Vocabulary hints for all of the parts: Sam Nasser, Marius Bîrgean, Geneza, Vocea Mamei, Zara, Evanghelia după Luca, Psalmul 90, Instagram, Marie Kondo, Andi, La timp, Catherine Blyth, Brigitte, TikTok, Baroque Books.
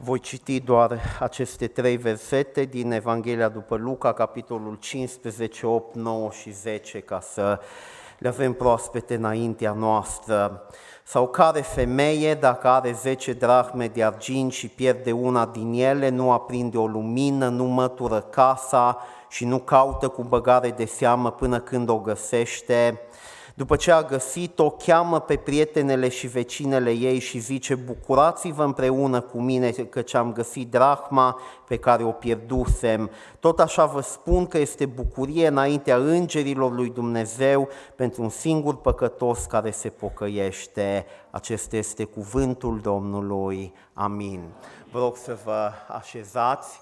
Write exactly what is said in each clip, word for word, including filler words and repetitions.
Voi citi doar aceste trei versete din Evanghelia după Luca, capitolul cincisprezece, opt, nouă și zece, ca să le avem proaspete înaintea noastră. Sau care femeie, dacă are zece drahme de argint și pierde una din ele, nu aprinde o lumină, nu mătură casa și nu caută cu băgare de seamă până când o găsește? După ce a găsit-o, cheamă pe prietenele și vecinele ei și zice: bucurați-vă împreună cu mine căci am găsit drahma pe care o pierdusem. Tot așa vă spun că este bucurie înaintea îngerilor lui Dumnezeu pentru un singur păcătos care se pocăiește. Acesta este cuvântul Domnului. Amin. Vă rog să vă așezați.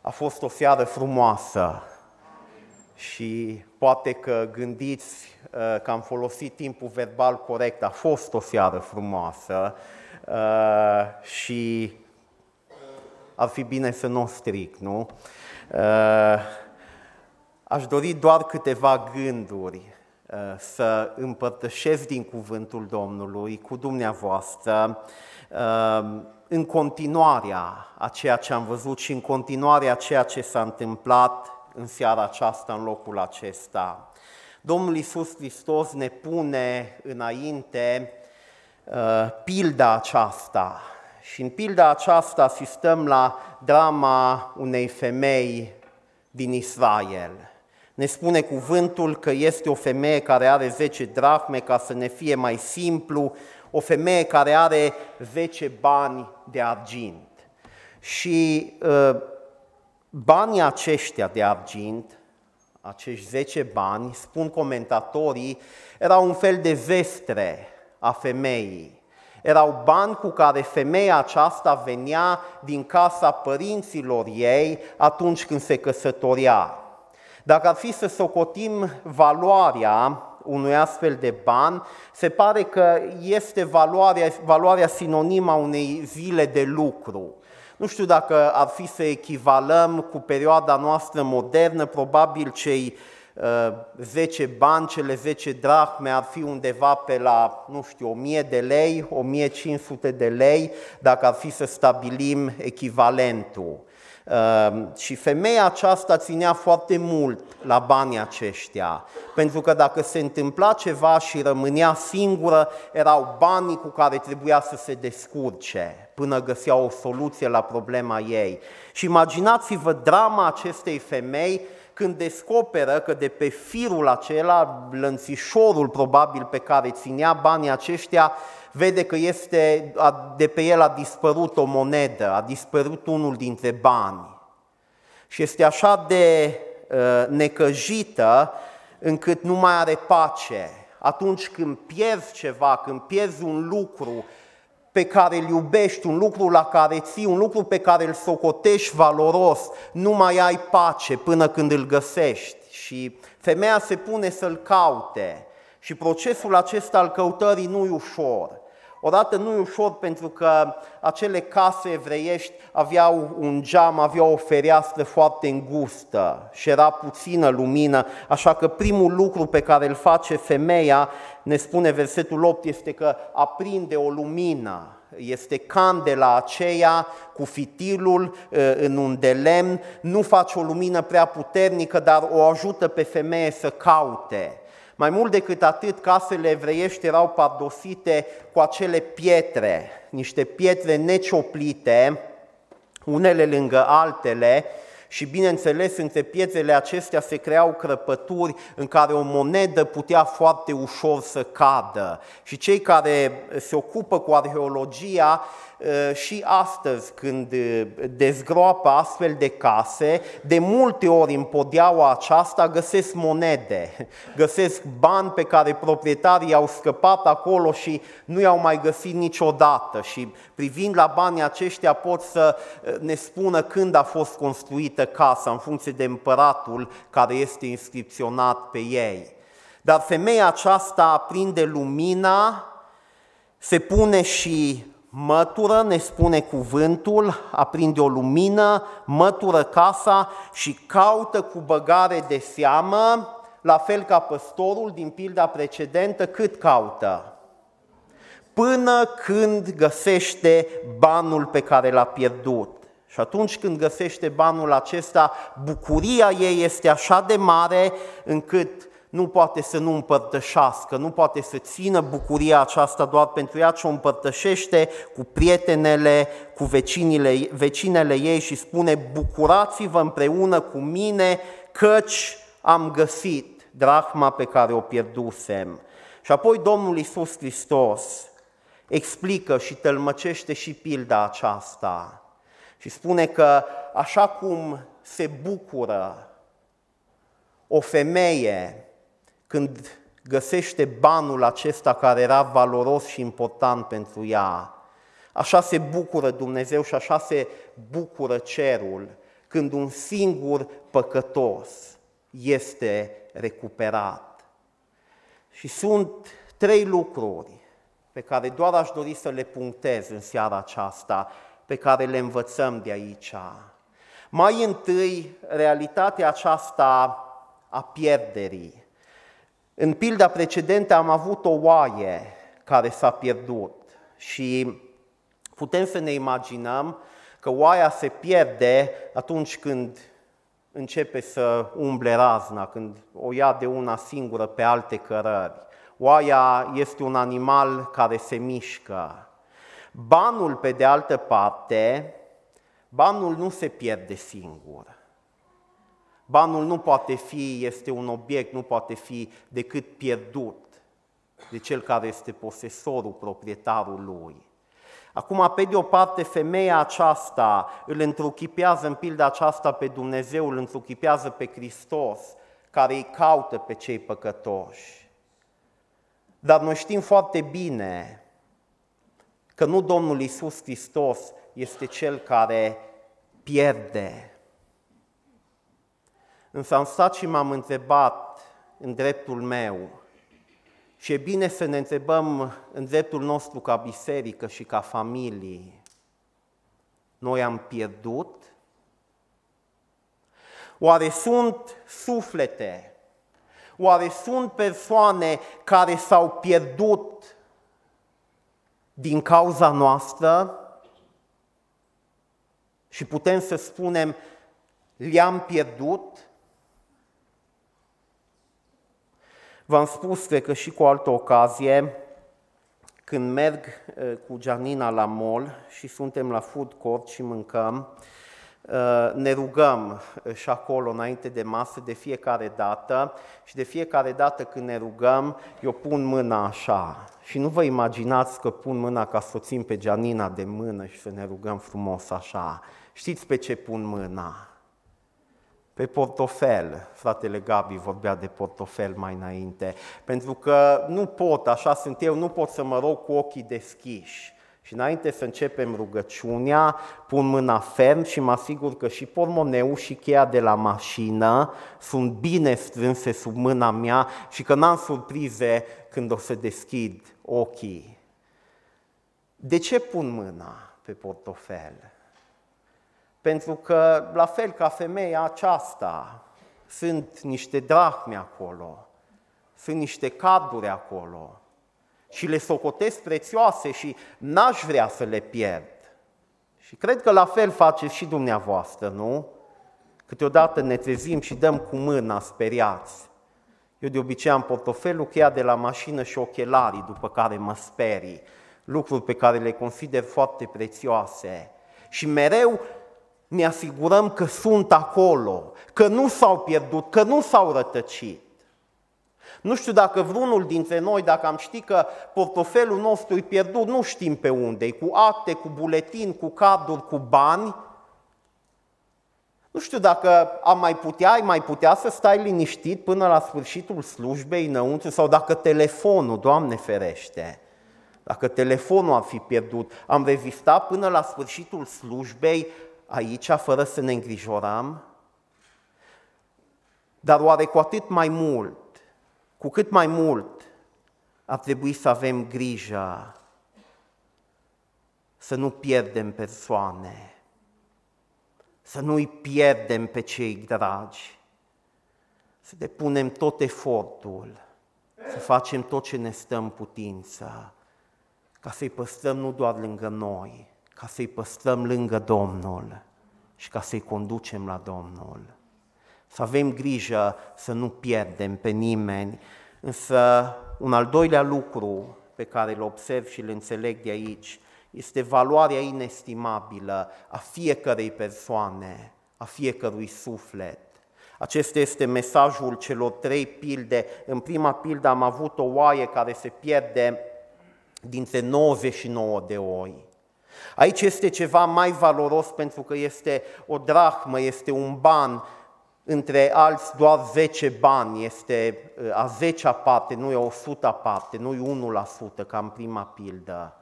A fost o seară frumoasă. Și poate că gândiți că am folosit timpul verbal corect, a fost o seară frumoasă și ar fi bine să nu o stric, nu? Aș dori doar câteva gânduri să împărtășesc din cuvântul Domnului cu dumneavoastră, în continuarea a ceea ce am văzut și în continuarea a ceea ce s-a întâmplat în seara aceasta, în locul acesta. Domnul Iisus Hristos ne pune înainte uh, pilda aceasta și în pilda aceasta asistăm la drama unei femei din Israel. Ne spune cuvântul că este o femeie care are zece drahme, ca să ne fie mai simplu, o femeie care are zece bani de argint. Și uh, banii aceștia de argint, acești zece bani, spun comentatorii, erau un fel de vestre a femeii. Erau bani cu care femeia aceasta venea din casa părinților ei atunci când se căsătorea. Dacă ar fi să socotim valoarea unui astfel de ban, se pare că este valoarea, valoarea sinonimă a unei zile de lucru. Nu știu dacă ar fi să echivalăm cu perioada noastră modernă, probabil cei uh, zece bani, cele zece drahme ar fi undeva pe la, nu știu, o mie de lei, o mie cinci sute de lei, dacă ar fi să stabilim echivalentul. Uh, și femeia aceasta ținea foarte mult la banii aceștia, pentru că dacă se întâmpla ceva și rămânea singură, erau banii cu care trebuia să se descurce până găsea o soluție la problema ei. Și imaginați-vă drama acestei femei când descoperă că de pe firul acela, lănțișorul probabil pe care ținea banii aceștia, vede că este, de pe el a dispărut o monedă, a dispărut unul dintre bani. Și este așa de uh, necăjită încât nu mai are pace. Atunci când pierzi ceva, când pierzi un lucru pe care îl iubești, un lucru la care ții, un lucru pe care îl socotești valoros, nu mai ai pace până când îl găsești. Și femeia se pune să-l caute. Și procesul acesta al căutării nu-i ușor. Odată nu-i ușor pentru că acele case evreiești aveau un geam, aveau o fereastră foarte îngustă și era puțină lumină, așa că primul lucru pe care îl face femeia, ne spune versetul opt, este că aprinde o lumină. Este candela aceea cu fitilul în un de lemn, nu face o lumină prea puternică, dar o ajută pe femeie să caute. Mai mult decât atât, casele evreiești erau pardosite cu acele pietre, niște pietre necioplite, unele lângă altele, și bineînțeles între pietrele acestea se creau crăpături în care o monedă putea foarte ușor să cadă. Și cei care se ocupă cu arheologia și astăzi când dezgroapă astfel de case, de multe ori în podeaua aceasta găsesc monede, găsesc bani pe care proprietarii au scăpat acolo și nu i-au mai găsit niciodată. Și privind la banii aceștia pot să ne spună când a fost construită casa, în funcție de împăratul care este inscripționat pe ei. Dar femeia aceasta aprinde lumina, se pune și mătură, ne spune cuvântul, aprinde o lumină, mătură casa și caută cu băgare de seamă, la fel ca păstorul din pilda precedentă, cât caută? până când găsește banul pe care l-a pierdut. Și atunci când găsește banul acesta, bucuria ei este așa de mare încât nu poate să nu împărtășească, nu poate să țină bucuria aceasta doar pentru ea, ci o împărtășește cu prietenele, cu vecinile, vecinele ei și spune: bucurați-vă împreună cu mine, căci am găsit drahma pe care o pierdusem. Și apoi Domnul Iisus Hristos explică și tălmăcește și pilda aceasta și spune că așa cum se bucură o femeie când găsește banul acesta care era valoros și important pentru ea, așa se bucură Dumnezeu și așa se bucură cerul când un singur păcătos este recuperat. Și sunt trei lucruri pe care doar aș dori să le punctez în seara aceasta, pe care le învățăm de aici. Mai întâi, realitatea aceasta a pierderii. În pilda precedentă am avut o oaie care s-a pierdut și putem să ne imaginăm că oaia se pierde atunci când începe să umble razna, când o ia de una singură pe alte cărări. Oaia este un animal care se mișcă. Banul, pe de altă parte, banul nu se pierde singur. Banul nu poate fi, este un obiect, nu poate fi decât pierdut de cel care este posesorul, proprietarul lui. Acum, pe de o parte, femeia aceasta îl întruchipează în pilda aceasta pe Dumnezeu, îl întruchipează pe Hristos, care îi caută pe cei păcătoși. Dar noi știm foarte bine că nu Domnul Iisus Hristos este cel care pierde. Însă am stat și m-am întrebat în dreptul meu, și e bine să ne întrebăm în dreptul nostru ca biserică și ca familie, noi am pierdut? Oare sunt suflete? Oare sunt persoane care s-au pierdut din cauza noastră? Și putem să spunem, le-am pierdut? V-am spus, cred că și cu altă ocazie, când merg cu Gianina la mall și suntem la food court și mâncăm, ne rugăm și acolo înainte de masă de fiecare dată și de fiecare dată când ne rugăm, eu pun mâna așa. Și nu vă imaginați că pun mâna ca să o țin pe Gianina de mână și să ne rugăm frumos așa. Știți pe ce pun mâna? Pe portofel, fratele Gabi vorbea de portofel mai înainte, pentru că nu pot, așa sunt eu, nu pot să mă rog cu ochii deschiși. Și înainte să începem rugăciunea, pun mâna ferm și mă asigur că și portmoneul și cheia de la mașină sunt bine strânse sub mâna mea și că n-am surprize când o să deschid ochii. De ce pun mâna pe portofel? Pentru că, la fel ca femeia aceasta, sunt niște drahme acolo, sunt niște carduri acolo și le socotesc prețioase și n-aș vrea să le pierd. Și cred că la fel faceți și dumneavoastră, nu? Câteodată ne trezim și dăm cu mâna, speriați. Eu de obicei am portofelul, cheia de la mașină și ochelarii, după care mă sperii, lucruri pe care le consider foarte prețioase. Și mereu ne asigurăm că sunt acolo, că nu s-au pierdut, că nu s-au rătăcit. Nu știu dacă vreunul dintre noi, dacă am ști că portofelul nostru e pierdut, nu știm pe unde, cu acte, cu buletin, cu carduri, cu bani. Nu știu dacă am mai putea, ai mai putea să stai liniștit până la sfârșitul slujbei înăuntru sau dacă telefonul, Doamne ferește, dacă telefonul ar fi pierdut, am rezistat până la sfârșitul slujbei aici, fără să ne îngrijorăm? Dar oare cu atât mai mult, cu cât mai mult ar trebui să avem grijă să nu pierdem persoane, să nu-i pierdem pe cei dragi, să depunem tot efortul, să facem tot ce ne stă în putință, ca să-i păstrăm nu doar lângă noi, ca să-i păstrăm lângă Domnul și ca să-i conducem la Domnul. Să avem grijă să nu pierdem pe nimeni, însă un al doilea lucru pe care îl observ și îl înțeleg de aici este valoarea inestimabilă a fiecărei persoane, a fiecărui suflet. Acesta este mesajul celor trei pilde. În prima pildă am avut o oaie care se pierde dintre nouăzeci și nouă de oi. Aici este ceva mai valoros pentru că este o drahmă, este un ban, între alți doar zece bani, este a zecea parte, nu e o suta parte, nu e unu la sută, ca în prima pildă.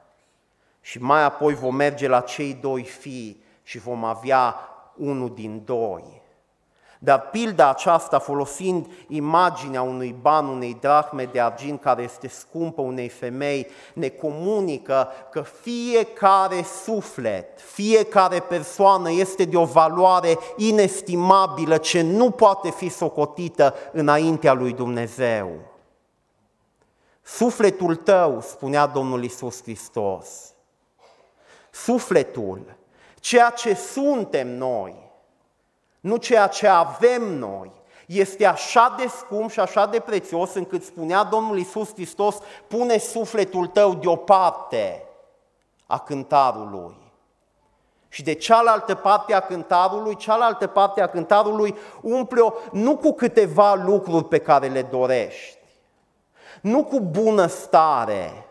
Și mai apoi vom merge la cei doi fii și vom avea unul din doi. Dar pilda aceasta, folosind imaginea unui ban, unei drahme de argint care este scumpă unei femei, ne comunică că fiecare suflet, fiecare persoană este de o valoare inestimabilă ce nu poate fi socotită înaintea lui Dumnezeu. Sufletul tău, spunea Domnul Iisus Hristos, sufletul, ceea ce suntem noi, nu ceea ce avem noi, este așa de scump și așa de prețios încât spunea Domnul Iisus Hristos, pune sufletul tău deoparte a cântarului. Și de cealaltă parte a cântarului, cealaltă parte a cântarului umple-o nu cu câteva lucruri pe care le dorești, nu cu bunăstare,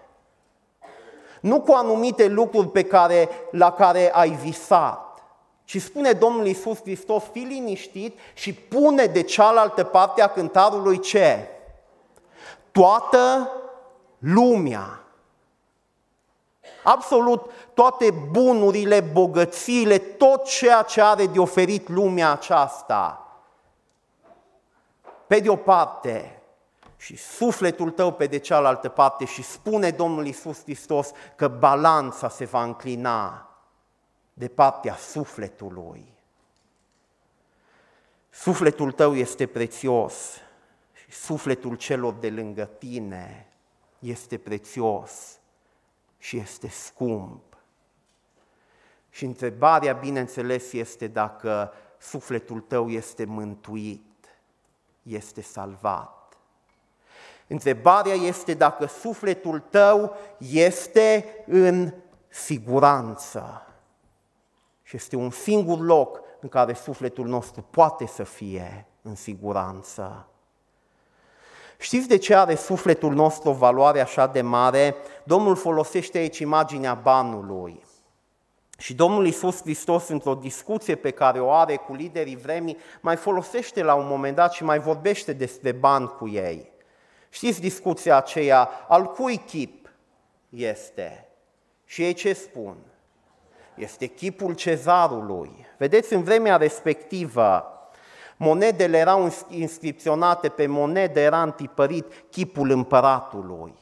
nu cu anumite lucruri pe care, la care ai visat, și spune Domnul Iisus Hristos, fii liniștit și pune de cealaltă parte a cântarului ce? Toată lumea. Absolut toate bunurile, bogățiile, tot ceea ce are de oferit lumea aceasta. Pe de o parte și sufletul tău pe de cealaltă parte și spune Domnul Iisus Hristos că balanța se va înclina de partea sufletului. Sufletul tău este prețios și sufletul celor de lângă tine este prețios și este scump. Și întrebarea, bineînțeles, este dacă sufletul tău este mântuit, este salvat. Întrebarea este dacă sufletul tău este în siguranță. Și este un singur loc în care sufletul nostru poate să fie în siguranță. Știți de ce are sufletul nostru o valoare așa de mare? Domnul folosește aici imaginea banului. Și Domnul Iisus Hristos, într-o discuție pe care o are cu liderii vremii, mai folosește la un moment dat și mai vorbește despre bani cu ei. Știți discuția aceea? Al cui chip este? Și ei ce spun? Este chipul cezarului. Vedeți, în vremea respectivă, monedele erau inscripționate, pe monede era întipărit chipul împăratului.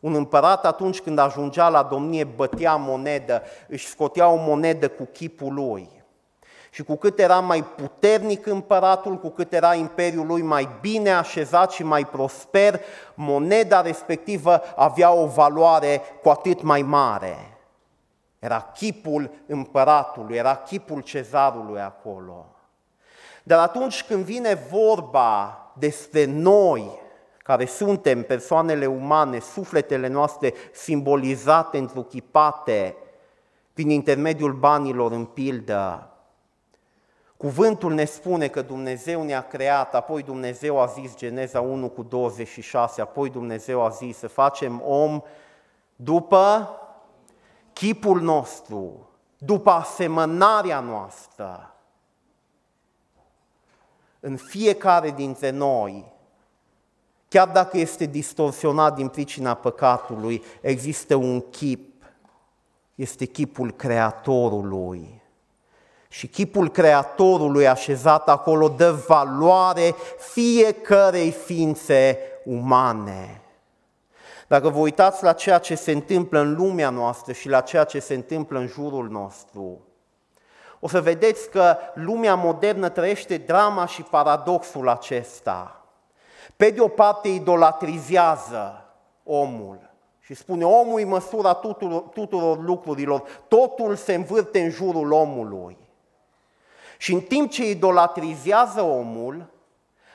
Un împărat atunci când ajungea la domnie bătea monedă, își scotea o monedă cu chipul lui. Și cu cât era mai puternic împăratul, cu cât era imperiul lui mai bine așezat și mai prosper, moneda respectivă avea o valoare cu atât mai mare. Era chipul împăratului, era chipul cezarului acolo. Dar atunci când vine vorba despre noi, care suntem persoanele umane, sufletele noastre simbolizate, întruchipate, prin intermediul banilor în pildă, cuvântul ne spune că Dumnezeu ne-a creat, apoi Dumnezeu a zis, Geneza unu cu douăzeci și șase, apoi Dumnezeu a zis să facem om după chipul nostru, după asemănarea noastră. În fiecare dintre noi, chiar dacă este distorsionat din pricina păcatului, există un chip, este chipul Creatorului. Și chipul Creatorului așezat acolo dă valoare fiecărei ființe umane. Dacă vă uitați la ceea ce se întâmplă în lumea noastră și la ceea ce se întâmplă în jurul nostru, o să vedeți că lumea modernă trăiește drama și paradoxul acesta. Pe de o parte idolatrizează omul și Și spune, omul e măsura tuturor, tuturor lucrurilor, totul se învârte în jurul omului. Și în timp ce idolatrizează omul,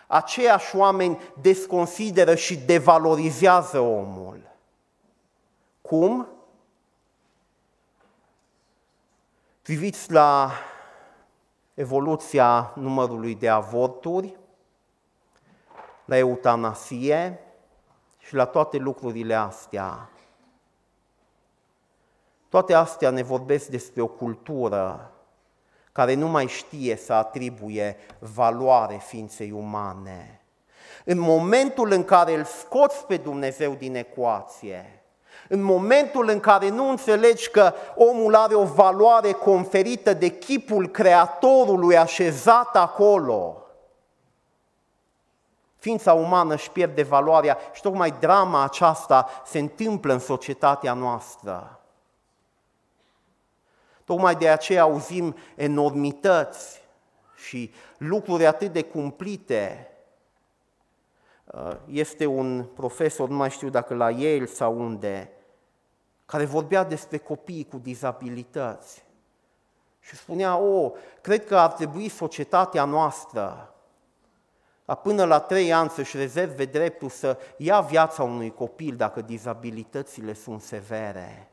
aceiași oameni desconsideră și devalorizează omul. Cum? Priviți la evoluția numărului de avorturi, la eutanasie și la toate lucrurile astea. Toate astea ne vorbesc despre o cultură care nu mai știe să atribuie valoare ființei umane. În momentul în care îl scoți pe Dumnezeu din ecuație, în momentul în care nu înțelegi că omul are o valoare conferită de chipul Creatorului așezat acolo, ființa umană își pierde valoarea și tocmai drama aceasta se întâmplă în societatea noastră. Tocmai de aceea auzim enormități și lucruri atât de cumplite. Este un profesor, nu mai știu dacă la Yale sau unde, care vorbea despre copiii cu dizabilități și spunea, o, cred că ar trebui societatea noastră a până la trei ani să-și rezerve dreptul să ia viața unui copil dacă dizabilitățile sunt severe.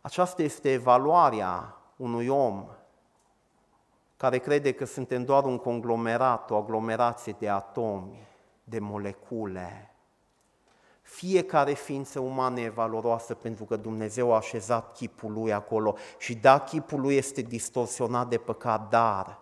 Aceasta este evaluarea unui om care crede că suntem doar un conglomerat, o aglomerație de atomi, de molecule. Fiecare ființă umană e valoroasă pentru că Dumnezeu a așezat chipul lui acolo și da, chipul lui este distorsionat de păcat, dar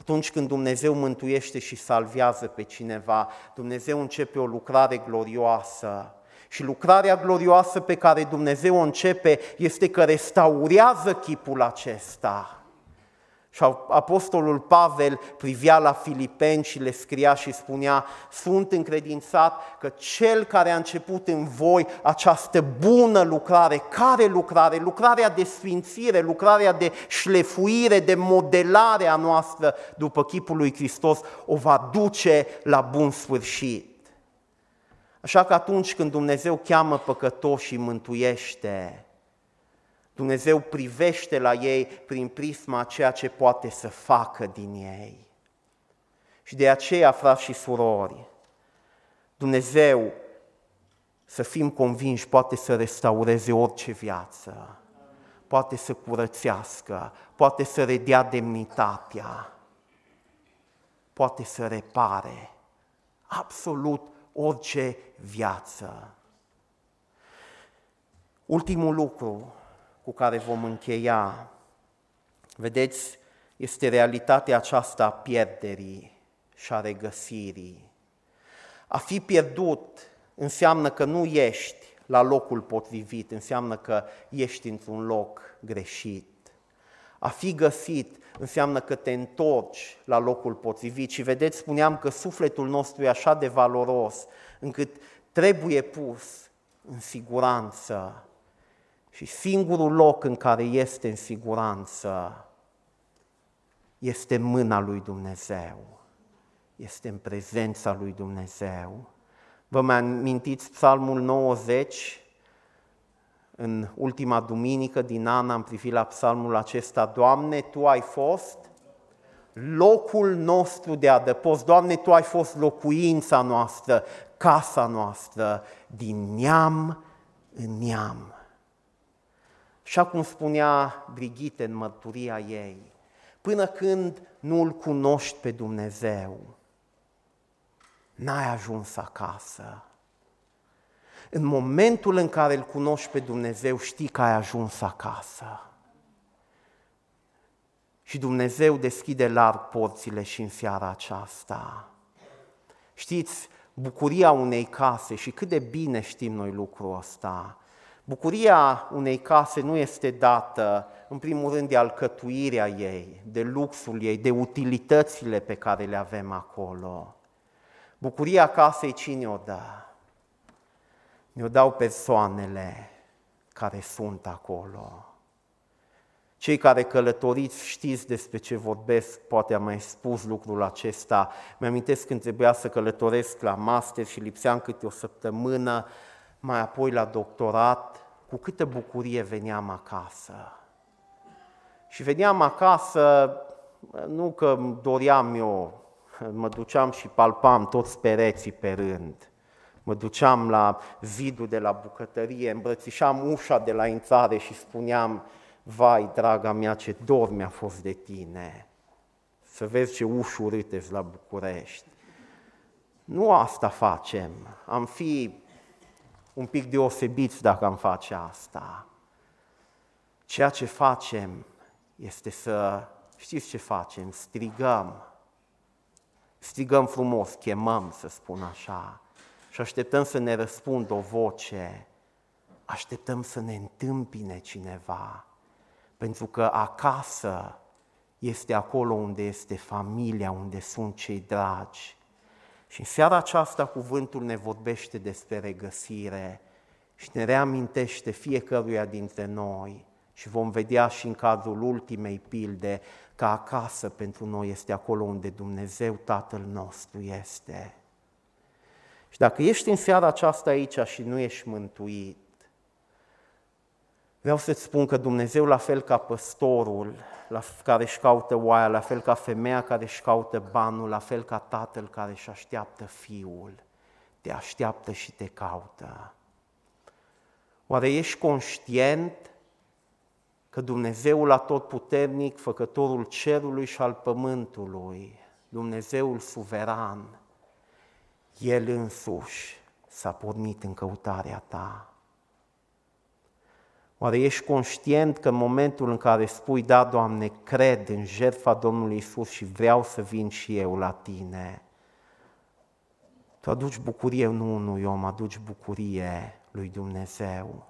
atunci când Dumnezeu mântuiește și salvează pe cineva, Dumnezeu începe o lucrare glorioasă. Și lucrarea glorioasă pe care Dumnezeu o începe este că restaurează chipul acesta. Și Apostolul Pavel privea la Filipeni și le scria și spunea, sunt încredințat că Cel care a început în voi această bună lucrare, care lucrare? Lucrarea de sfințire, lucrarea de șlefuire, de modelare a noastră după chipul lui Hristos, o va duce la bun sfârșit. Așa că atunci când Dumnezeu cheamă păcătoși și mântuiește, Dumnezeu privește la ei prin prisma ceea ce poate să facă din ei. Și de aceea, frați și surori, Dumnezeu, să fim convinși, poate să restaureze orice viață, poate să curățească, poate să redea demnitatea, poate să repare absolut orice viață. Ultimul lucru cu care vom încheia, vedeți, este realitatea aceasta a pierderii și a regăsirii. A fi pierdut înseamnă că nu ești la locul potrivit, înseamnă că ești într-un loc greșit. A fi găsit înseamnă că te întorci la locul potrivit și vedeți, spuneam că sufletul nostru e așa de valoros încât trebuie pus în siguranță și singurul loc în care este în siguranță este mâna lui Dumnezeu, este în prezența lui Dumnezeu. Vă mai amintiți Psalmul nouăzeci? În ultima duminică din an am privit la psalmul acesta, Doamne, Tu ai fost locul nostru de adăpost, Doamne, Tu ai fost locuința noastră, casa noastră, din neam în neam. Așa cum spunea Brigitte în mărturia ei, până când nu îl cunoști pe Dumnezeu, n-ai ajuns acasă. În momentul în care îl cunoști pe Dumnezeu, știi că ai ajuns acasă. Și Dumnezeu deschide larg porțile și în seara aceasta. Știți, bucuria unei case, și cât de bine știm noi lucrul ăsta, bucuria unei case nu este dată, în primul rând, de alcătuirea ei, de luxul ei, de utilitățile pe care le avem acolo. Bucuria casei cine o dă? Ne-o dau persoanele care sunt acolo. Cei care călătoriți știți despre ce vorbesc, poate am mai spus lucrul acesta. Mi-amintesc când trebuia să călătoresc la master și lipseam câte o săptămână, mai apoi la doctorat, cu câtă bucurie veneam acasă. Și veneam acasă, nu că doream eu, mă duceam și palpam toți pereții pe rând. Mă duceam la vidul de la bucătărie, îmbrățișam ușa de la intrare și spuneam: vai, draga mea, ce dor mi-a fost de tine, să vezi ce uși urâte-s la București. Nu asta facem, am fi un pic deosebiți dacă am face asta. Ceea ce facem este să, știți ce facem, strigăm, strigăm frumos, chemăm, să spun așa, și așteptăm să ne răspundă o voce, așteptăm să ne întâmpine cineva. Pentru că acasă este acolo unde este familia, unde sunt cei dragi. Și în seara aceasta cuvântul ne vorbește despre regăsire și ne reamintește fiecăruia dintre noi. Și vom vedea și în cadrul ultimei pilde că acasă pentru noi este acolo unde Dumnezeu Tatăl nostru este. Și dacă ești în seara aceasta aici și nu ești mântuit, vreau să-ți spun că Dumnezeu, la fel ca păstorul care își caută oaia, la fel ca femeia care își caută banul, la fel ca tatăl care își așteaptă fiul, te așteaptă și te caută. Oare ești conștient că Dumnezeul Atotputernic, Făcătorul cerului și al pământului, Dumnezeul suveran, El însuși s-a pornit în căutarea ta? Oare ești conștient că în momentul în care spui: da, Doamne, cred în jertfa Domnului Iisus și vreau să vin și eu la Tine, tu aduci bucurie nu unui om, aduci bucurie lui Dumnezeu?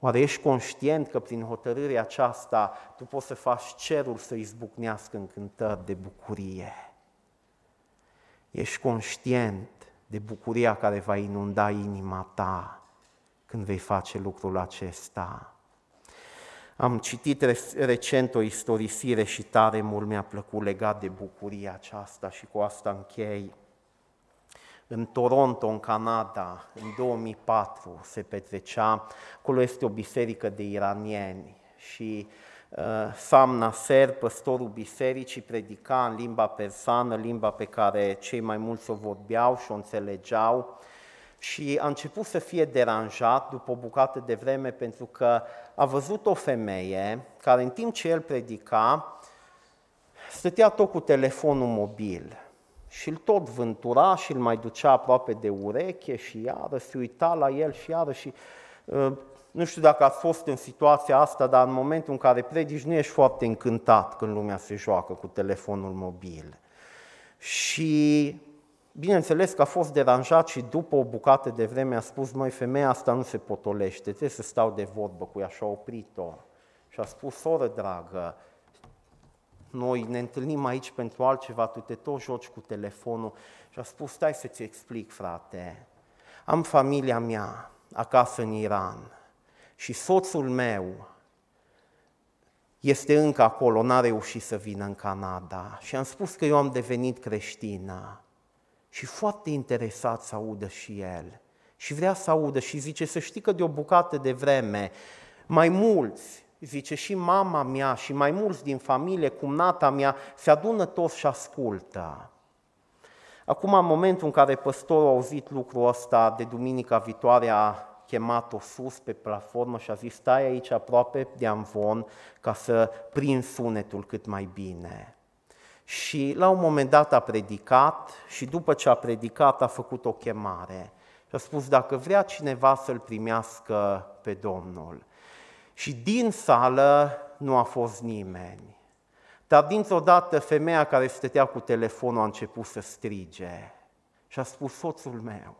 Oare ești conștient că prin hotărârea aceasta tu poți să faci cerul să izbucnească în cântări de bucurie? Ești conștient de bucuria care va inunda inima ta când vei face lucrul acesta? Am citit recent o istorisire și tare mult mi-a plăcut legat de bucuria aceasta și cu asta închei. În Toronto, în Canada, în două mii patru se petrecea, acolo este o biserică de iranieni și uh, Sam Nasser, păstorul bisericii, predica în limba persană, limba pe care cei mai mulți o vorbeau și o înțelegeau. Și a început să fie deranjat după o bucată de vreme pentru că a văzut o femeie care în timp ce el predica stătea tot cu telefonul mobil și îl tot vântura și îl mai ducea aproape de ureche și iară se uita la el și iară și nu știu dacă ați fost în situația asta, dar în momentul în care predici nu ești foarte încântat când lumea se joacă cu telefonul mobil. Și bineînțeles că a fost deranjat și după o bucată de vreme a spus: măi, femeia asta nu se potolește, trebuie să stau de vorbă cu ea, și a oprit-o. Și a spus: soră dragă, noi ne întâlnim aici pentru altceva, tu te tot joci cu telefonul. Și a spus: stai să-ți explic, frate, am familia mea acasă în Iran și soțul meu este încă acolo, n-a reușit să vină în Canada și am spus că eu am devenit creștină. Și foarte interesat să audă și el. Și vrea să audă și zice: să știi că de o bucată de vreme, mai mulți, zice, și mama mea și mai mulți din familie, cumnata mea, se adună toți și ascultă. Acum, în momentul în care păstorul a auzit lucrul ăsta, de duminica viitoare a chemat-o sus pe platformă și a zis: stai aici aproape de amvon ca să prinzi sunetul cât mai bine. Și la un moment dat a predicat și după ce a predicat a făcut o chemare și a spus: dacă vrea cineva să-L primească pe Domnul. Și din sală nu a fost nimeni, dar dintr-o dată femeia care stătea cu telefonul a început să strige și a spus: soțul meu.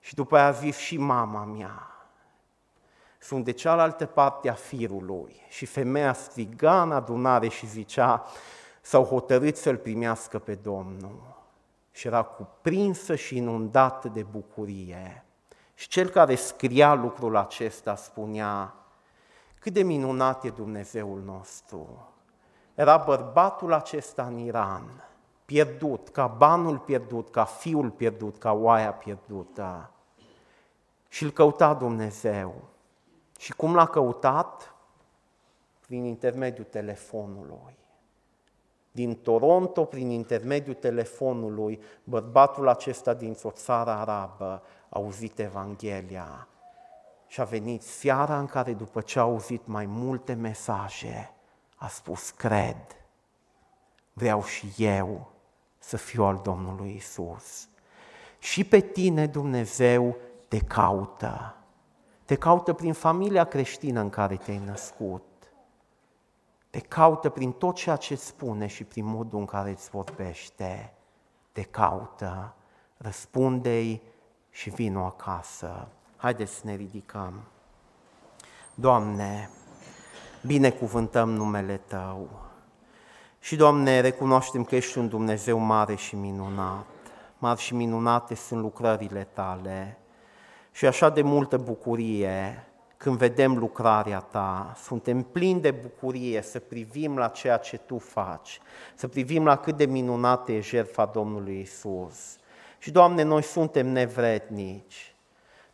Și după aia a zis: și mama mea. Sunt de cealaltă parte a firului. Și femeia striga în adunare și zicea: s-au hotărât să-L primească pe Domnul. Și era cuprinsă și inundată de bucurie. Și cel care scria lucrul acesta spunea: Cât de minunat e Dumnezeul nostru! Era bărbatul acesta în Iran, pierdut, ca banul pierdut, ca fiul pierdut, ca oaia pierdută. Și îl căuta Dumnezeu. Și cum l-a căutat? Prin intermediul telefonului. Din Toronto, prin intermediul telefonului, bărbatul acesta dintr-o țară arabă a auzit Evanghelia. Și a venit seara în care, după ce a auzit mai multe mesaje, a spus: cred, vreau și eu să fiu al Domnului Isus. Și pe tine Dumnezeu te caută. Te caută prin familia creștină în care te-ai născut. Te caută prin tot ceea ce spune și prin modul în care îți vorbește. Te caută. Răspunde-i și vino acasă. Haideți să ne ridicăm. Doamne, binecuvântăm numele Tău. Și, Doamne, recunoaștem că ești un Dumnezeu mare și minunat. Mari și minunate sunt lucrările Tale. Și așa de multă bucurie când vedem lucrarea Ta. Suntem plini de bucurie să privim la ceea ce Tu faci, să privim la cât de minunată e jertfa Domnului Isus. Și, Doamne, noi suntem nevrednici.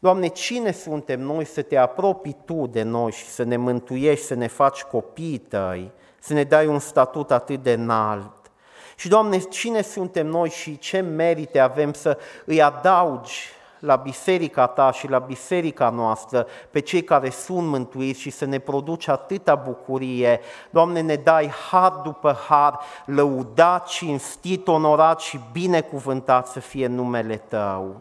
Doamne, cine suntem noi să Te apropii Tu de noi și să ne mântuiești, să ne faci copiii Tăi, să ne dai un statut atât de înalt? Și, Doamne, cine suntem noi și ce merite avem să îi adaugi la biserica Ta și la biserica noastră pe cei care sunt mântuiți și să ne produci atâta bucurie? Doamne, ne dai har după har, lăudat, cinstit, onorat și binecuvântat să fie numele Tău.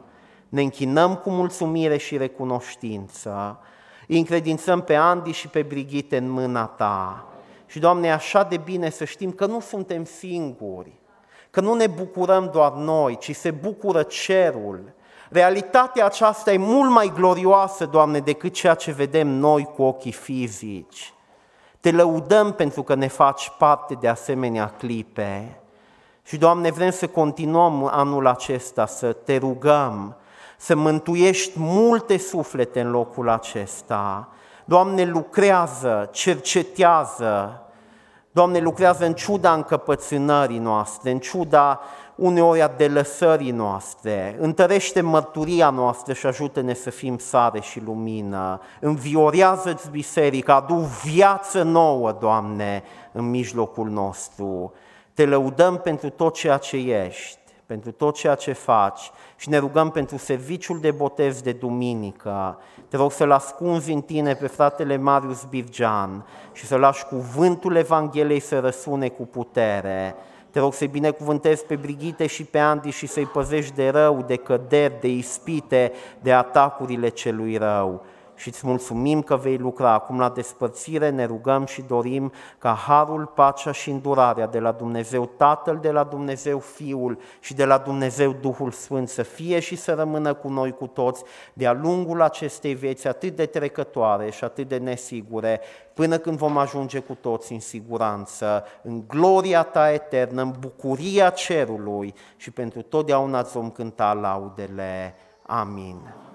Ne închinăm cu mulțumire și recunoștință, îi încredințăm pe Andi și pe Brigitte în mâna Ta. Și, Doamne, e așa de bine să știm că nu suntem singuri, că nu ne bucurăm doar noi, ci se bucură cerul. Realitatea aceasta e mult mai glorioasă, Doamne, decât ceea ce vedem noi cu ochii fizici. Te lăudăm pentru că ne faci parte de asemenea clipe. Și, Doamne, vrem să continuăm anul acesta, să Te rugăm, să mântuiești multe suflete în locul acesta. Doamne, lucrează, cercetează. Doamne, lucrează în ciuda încăpățânării noastre, în ciuda uneori a delăsării noastre. Întărește mărturia noastră și ajută-ne să fim sare și lumină. Înviorează-ți biserica, adu viață nouă, Doamne, în mijlocul nostru. Te lăudăm pentru tot ceea ce ești, pentru tot ceea ce faci și ne rugăm pentru serviciul de botez de duminică. Te rog să-l ascunzi în Tine pe fratele Marius Bîrgean și să lași cuvântul Evangheliei să răsune cu putere. Te rog să-i binecuvântezi pe Brigitte și pe Andi și să-i păzești de rău, de căderi, de ispite, de atacurile celui rău. Și îți mulțumim că vei lucra. Acum la despărțire ne rugăm și dorim ca harul, pacea și îndurarea de la Dumnezeu Tatăl, de la Dumnezeu Fiul și de la Dumnezeu Duhul Sfânt să fie și să rămână cu noi cu toți de-a lungul acestei vieți atât de trecătoare și atât de nesigure, până când vom ajunge cu toți în siguranță, în gloria Ta eternă, în bucuria cerului, și pentru totdeauna îți vom cânta laudele. Amin.